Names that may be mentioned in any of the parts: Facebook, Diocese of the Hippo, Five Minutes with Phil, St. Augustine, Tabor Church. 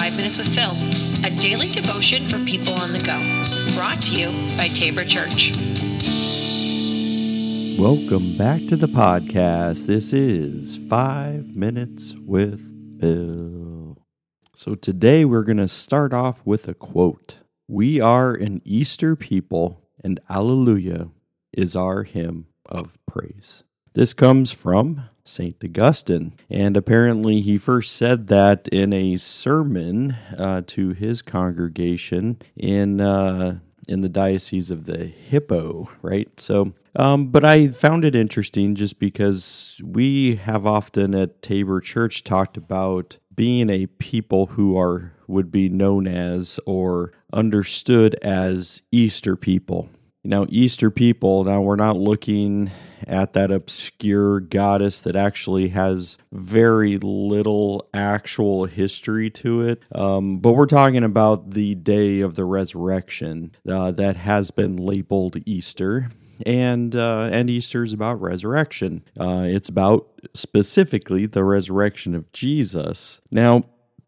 5 Minutes with Phil, a daily devotion for people on the go, brought to you by Tabor Church. Welcome back to the podcast. This is 5 Minutes with Phil. So today we're going to start off with a quote. We are an Easter people, and Alleluia is our hymn of praise. This comes from St. Augustine, and apparently he first said that in a sermon to his congregation in the Diocese of the Hippo, right? So, but I found it interesting just because we have often at Tabor Church talked about being a people who would be known as or understood as Easter people. Now, Easter people, now we're not looking at that obscure goddess that actually has very little actual history to it, but we're talking about the day of the resurrection that has been labeled Easter, and Easter is about resurrection. It's about specifically the resurrection of Jesus. Now,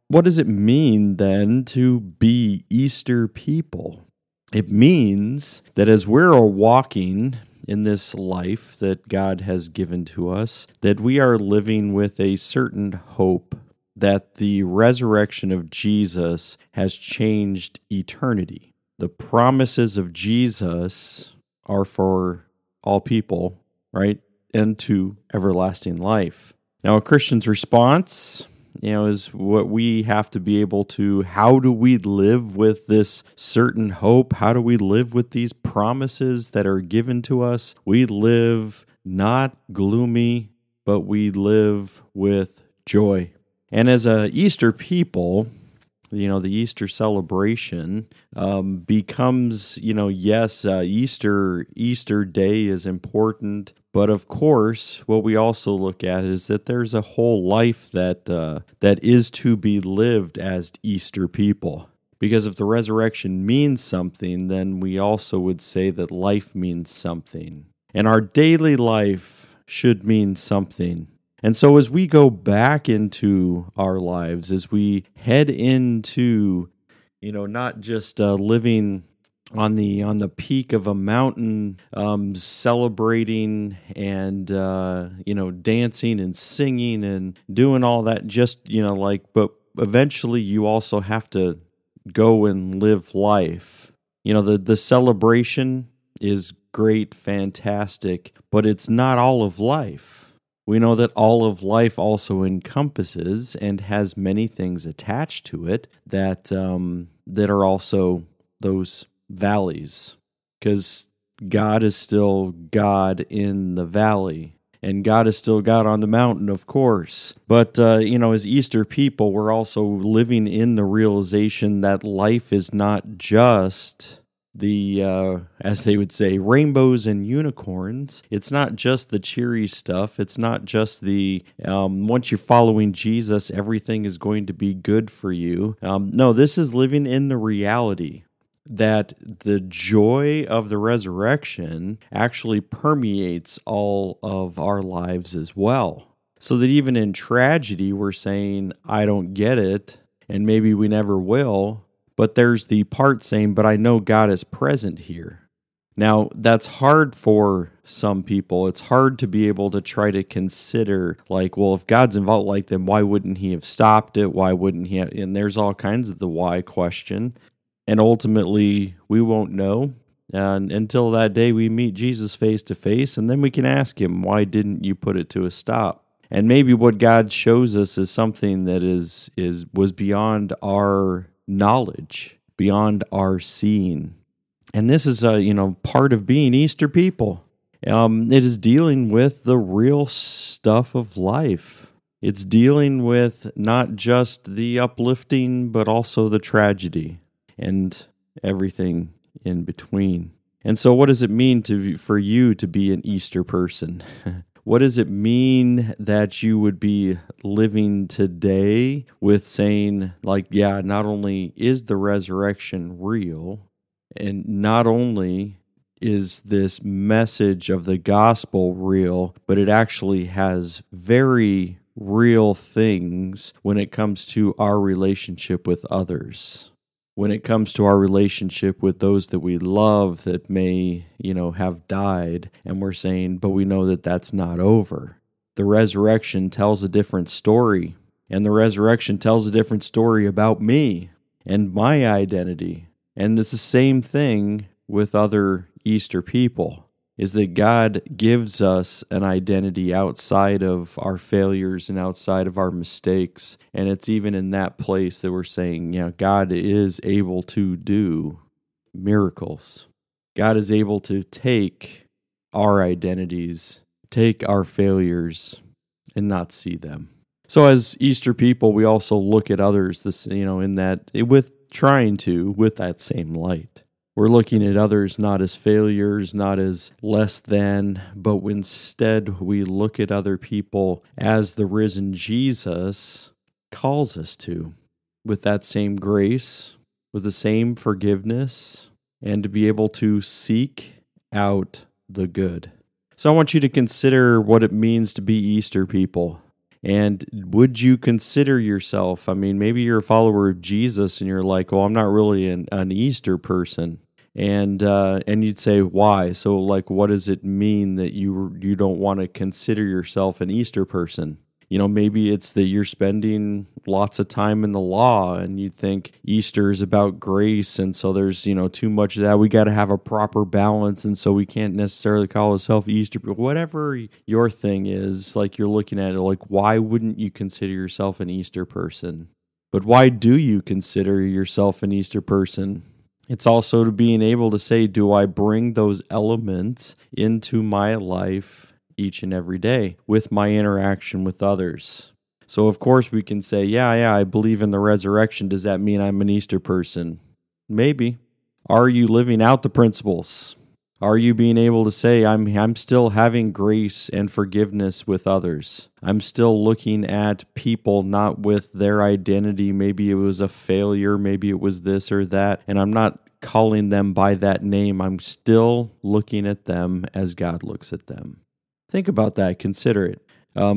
what does it mean then to be Easter people? It means that as we're walking in this life that God has given to us, that we are living with a certain hope that the resurrection of Jesus has changed eternity. The promises of Jesus are for all people, right? And to everlasting life. Now, a Christian's response, is what we have to be able to, how do we live with this certain hope? How do we live with these promises that are given to us? We live not gloomy, but we live with joy. And as a Easter people, the Easter celebration becomes, Easter Day is important, but of course, what we also look at is that there's a whole life that is to be lived as Easter people. Because if the resurrection means something, then we also would say that life means something. And our daily life should mean something. And so as we go back into our lives, as we head into, not just living on the peak of a mountain, celebrating and, dancing and singing and doing all that but eventually you also have to go and live life. The celebration is great, fantastic, but it's not all of life. We know that all of life also encompasses and has many things attached to it that are also those valleys, because God is still God in the valley, and God is still God on the mountain, of course. But, as Easter people, we're also living in the realization that life is not just the, as they would say, rainbows and unicorns. It's not just the cheery stuff. It's not just the, once you're following Jesus, everything is going to be good for you. No, this is living in the reality that the joy of the resurrection actually permeates all of our lives as well. So that even in tragedy, we're saying, I don't get it, and maybe we never will. But there's the part saying, but I know God is present here. Now, that's hard for some people. It's hard to be able to try to consider, if God's involved, then why wouldn't he have stopped it? Why wouldn't he have? And there's all kinds of the why question. And ultimately, we won't know until that day we meet Jesus face to face, and then we can ask him, why didn't you put it to a stop? And maybe what God shows us is something that was beyond our knowledge, beyond our seeing. And this is part of being Easter people. It is dealing with the real stuff of life. It's dealing with not just the uplifting, but also the tragedy and everything in between. And so what does it mean for you to be an Easter person? What does it mean that you would be living today with saying, not only is the resurrection real, and not only is this message of the gospel real, but it actually has very real things when it comes to our relationship with others, when it comes to our relationship with those that we love that may, have died, and we're saying, but we know that that's not over. The resurrection tells a different story, and the resurrection tells a different story about me and my identity. And it's the same thing with other Easter people, is that God gives us an identity outside of our failures and outside of our mistakes. And it's even in that place that we're saying, God is able to do miracles. God is able to take our identities, take our failures, and not see them. So as Easter people, we also look at others, with that same light. We're looking at others not as failures, not as less than, but instead we look at other people as the risen Jesus calls us to, with that same grace, with the same forgiveness, and to be able to seek out the good. So I want you to consider what it means to be Easter people. And would you consider yourself, maybe you're a follower of Jesus and you're like, I'm not really an Easter person. And you'd say, why? So what does it mean that you don't want to consider yourself an Easter person? Maybe it's that you're spending lots of time in the law and you think Easter is about grace. And so there's, too much of that. We got to have a proper balance. And so we can't necessarily call ourselves Easter. But whatever your thing is, you're looking at it, why wouldn't you consider yourself an Easter person? But why do you consider yourself an Easter person? It's also to being able to say, do I bring those elements into my life each and every day with my interaction with others? So of course we can say, I believe in the resurrection. Does that mean I'm an Easter person? Maybe. Are you living out the principles? Are you being able to say, I'm still having grace and forgiveness with others? I'm still looking at people not with their identity. Maybe it was a failure. Maybe it was this or that. And I'm not calling them by that name. I'm still looking at them as God looks at them. Think about that. Consider it.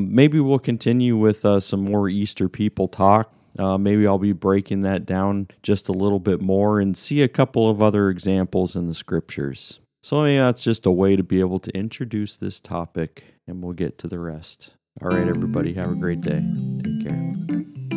Maybe we'll continue with some more Easter people talk. Maybe I'll be breaking that down just a little bit more and see a couple of other examples in the scriptures. So that's just a way to be able to introduce this topic, and we'll get to the rest. All right, everybody, have a great day. Take care.